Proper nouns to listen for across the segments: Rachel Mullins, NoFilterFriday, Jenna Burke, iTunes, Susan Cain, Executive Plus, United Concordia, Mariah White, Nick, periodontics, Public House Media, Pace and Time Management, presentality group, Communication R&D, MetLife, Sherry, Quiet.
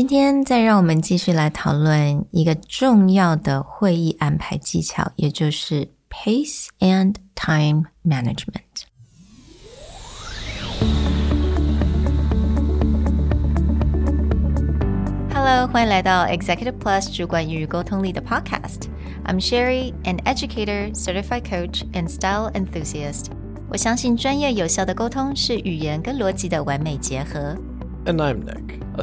今天再让我们继续来讨论一个重要的会议安排技巧，也就是 Pace and Time Management。 Hello， 欢迎来到 Executive Plus 主管与沟通力的 podcast。 I'm Sherry, an educator, certified coach, and style enthusiast。 我相信专业有效的沟通是语言跟逻辑的完美结合。And I'm Nick, a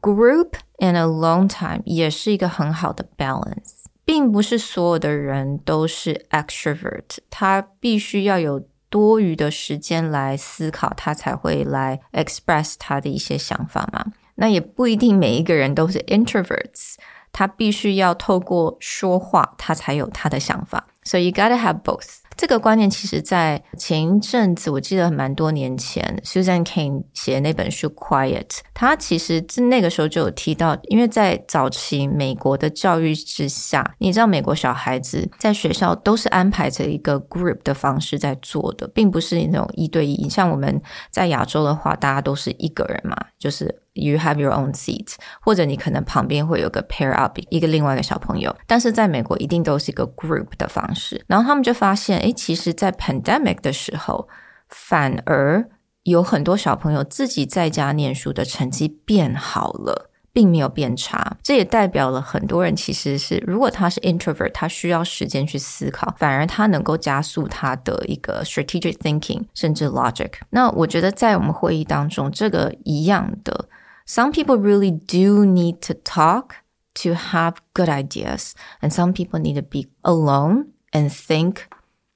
group and alone time 也是一个很好的 balance。 并不是所有的人都是 extrovert， 他必须要有多余的时间来思考，他才会来 express 他的一些想法嘛。那也不一定每一个人都是 introverts， 他必须要透过说话他才有他的想法。 So you gotta have both。 这个观念其实在前一阵子，我记得蛮多年前 Susan Cain 写的那本书 Quiet， 他其实那个时候就有提到，因为在早期美国的教育之下，你知道美国小孩子在学校都是安排着一个 group 的方式在做的，并不是那种一对一，像我们在亚洲的话大家都是一个人嘛，就是You have your own seat， 或者你可能旁边会有个 pair up， 另外一个小朋友，但是在美国一定都是一个 group 的方式。然后他们就发现其实在 pandemic 的时候，反而有很多小朋友自己在家念书的成绩变好了，并没有变差。这也代表了很多人其实是，如果他是 introvert， 他需要时间去思考，反而他能够加速他的一个 strategic thinking 甚至 logic。 那我觉得在我们会议当中这个一样的，Some people really do need to talk to have good ideas, and some people need to be alone and think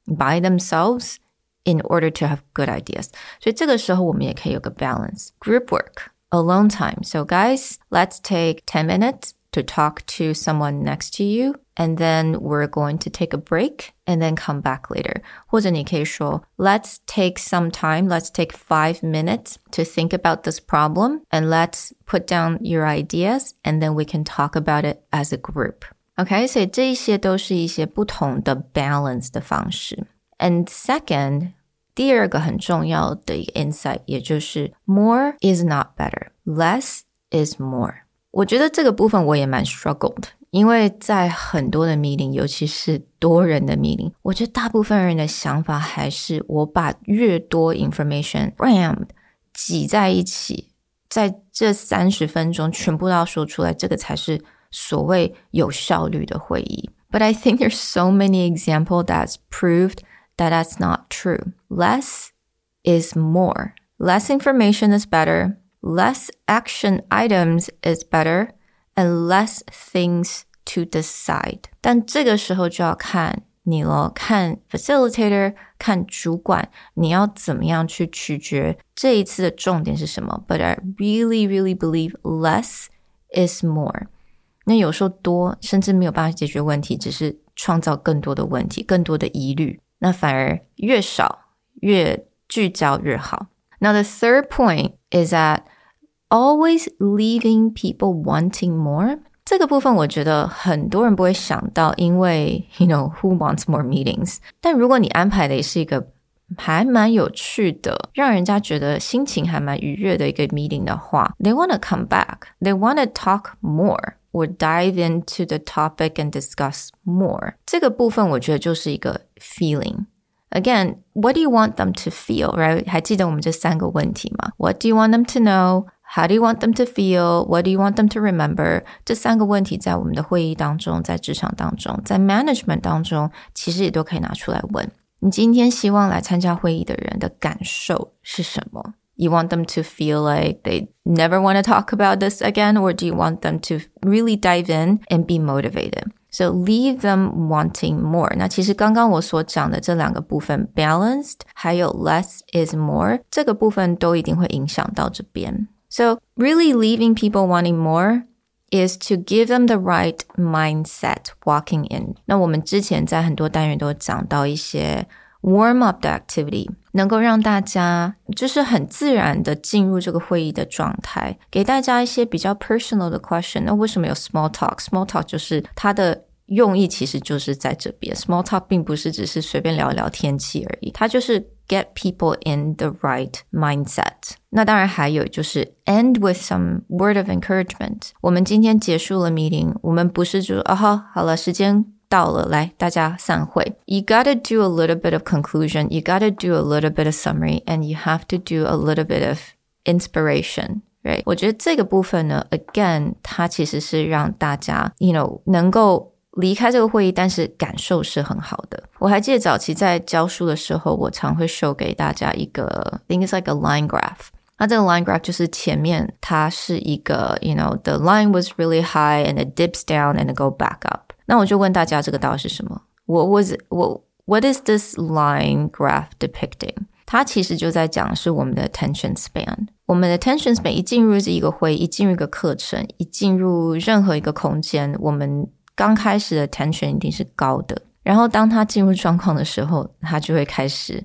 by themselves in order to have good ideas. 所以这个时候我们也可以有个 balance. Group work, alone time. So guys, let's take 10 minutes to talk to someone next to you, and then we're going to take a break and then come back later. 或者你可以说 let's take some time, let's take 5 minutes to think about this problem, and let's put down your ideas, and then we can talk about it as a group. Okay, 所以这一些都是一些不同的 balance 的方式。And second,第二个很重要的一个 insight， 也就是 more is not better, less is more.我觉得这个部分我也蛮 struggled， 因为在很多的 meeting， 尤其是多人的 meeting， 我觉得大部分人的想法还是我把越多 information rammed 挤在一起，在这30分钟全部都要说出来，这个才是所谓有效率的会议。 But I think there's so many examples that's proved that that's not true. Less is more. Less information is better.Less action items is better, and less things to decide. 但这个时候就要看你了，看 facilitator， 看主管，你要怎么样去取决这一次的重点是什么。 But I really, really believe less is more. 那有时候多甚至没有办法解决问题，只是创造更多的问题，更多的疑虑。那反而越少，越聚焦越好。Now the third point is that always leaving people wanting more. 这个部分我觉得很多人不会想到，因为 you know, who wants more meetings? 但如果你安排的是一个还蛮有趣的，让人家觉得心情还蛮愉悦的一个 meeting 的话， they want to come back. They want to talk more or dive into the topic and discuss more. 这个部分我觉得就是一个 feeling.Again, what do you want them to feel, right? 还记得我们这三个问题吗？ What do you want them to know? How do you want them to feel? What do you want them to remember? 这三个问题在我们的会议当中，在职场当中，在 management 当中，其实也都可以拿出来问。你今天希望来参加会议的人的感受是什么？ You want them to feel like they never want to talk about this again, or do you want them to really dive in and be motivated?So leave them wanting more. 那其实刚刚我所讲的这两个部分 balanced 还有 less is more 这个部分都一定会影响到这边。So really leaving people wanting more is to give them the right mindset walking in. 那我们之前在很多单元都讲到一些 warm up 的 activity， 能够让大家就是很自然的进入这个会议的状态，给大家一些比较 personal 的 question。 那为什么有 small talk？ Small talk 就是它的用意其实就是在这边。 Small talk 并不是只是随便聊聊天气而已，它就是 get people in the right mindset。 那当然还有就是 end with some word of encouragement。 我们今天结束了 meeting， 我们不是就说好了，时间到了，来，大家散会。 You gotta do a little bit of conclusion, you gotta do a little bit of summary, and you have to do a little bit of inspiration, right? 我觉得这个部分呢， again， 它其实是让大家 you know, 能够离开这个会议，但是感受是很好的。我还记得早期在教书的时候，我常会 show 给大家一个 I think it's like a line graph。那这个 line graph 就是前面它是一个 you know, the line was really high and it dips down and it go back up。那我就问大家这个到底是什么？What was it? What What is this line graph depicting? 它其实就在讲是我们的 attention span。我们的 attention span 一进入一个会议，一进入一个课程，一进入任何一个空间，我们刚开始的 attention 一定是高的。然后当它进入状况的时候，它就会开始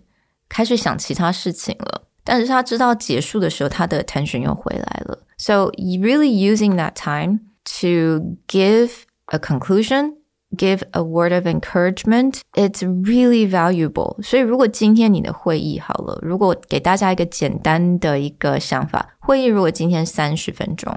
想其他事情了。但是他知道结束的时候，他的 attention 又回来了。So really using that time to give a conclusion, give a word of encouragement, it's really valuable. 所以如果今天你的会议好了，如果给大家一个简单的一个想法，会议如果今天30分钟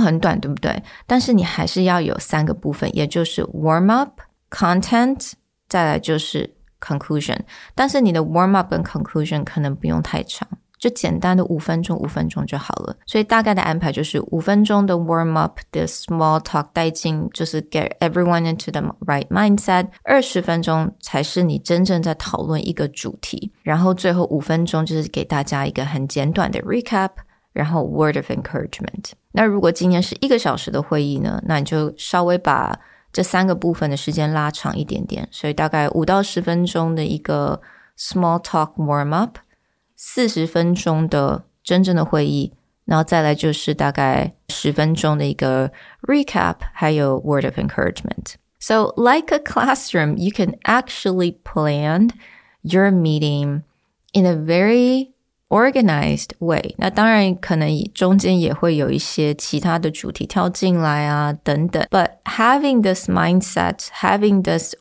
很短，对不对？但是你还是要有三个部分，也就是 warm up, content, 再来就是conclusion， 但是你的 warm up 跟 conclusion 可能不用太长，就简单的5分钟就好了。所以大概的安排就是5分钟的 warm up 的 small talk 带进，就是 get everyone into the right mindset， 20分钟才是你真正在讨论一个主题，然后最后5分钟就是给大家一个很简短的 recap， 然后 word of encouragement。 那如果今天是1个小时的会议呢，那你就稍微把这三个部分的时间拉长一点点，所以大概5到10分钟的一个 small talk warm up， 40分钟的真正的会议，然后再来就是大概10分钟的一个 recap， 还有 word of encouragement。 So like a classroom, you can actually plan your meeting in a very organized way。 那当然可能中间也会有一些其他的主题跳进来啊等等， but having this mindset, having this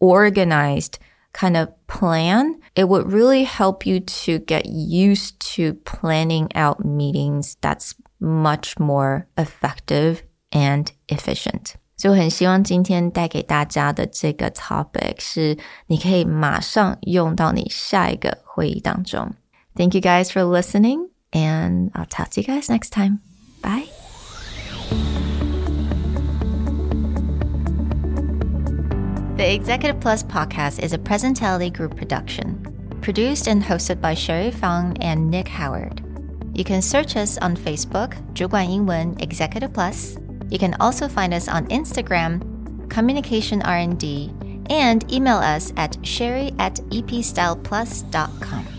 organized kind of plan, it would really help you to get used to planning out meetings that's much more effective and efficient。 所以我很希望今天带给大家的这个 topic 是你可以马上用到你下一个会议当中。Thank you guys for listening, and I'll talk to you guys next time. Bye. The Executive Plus podcast is a Presentality Group production, produced and hosted by Sherry Fang and Nick Howard. You can search us on Facebook, 主管英文 Executive Plus. You can also find us on Instagram, Communication R&D, and email us at sherry@epstyleplus.com.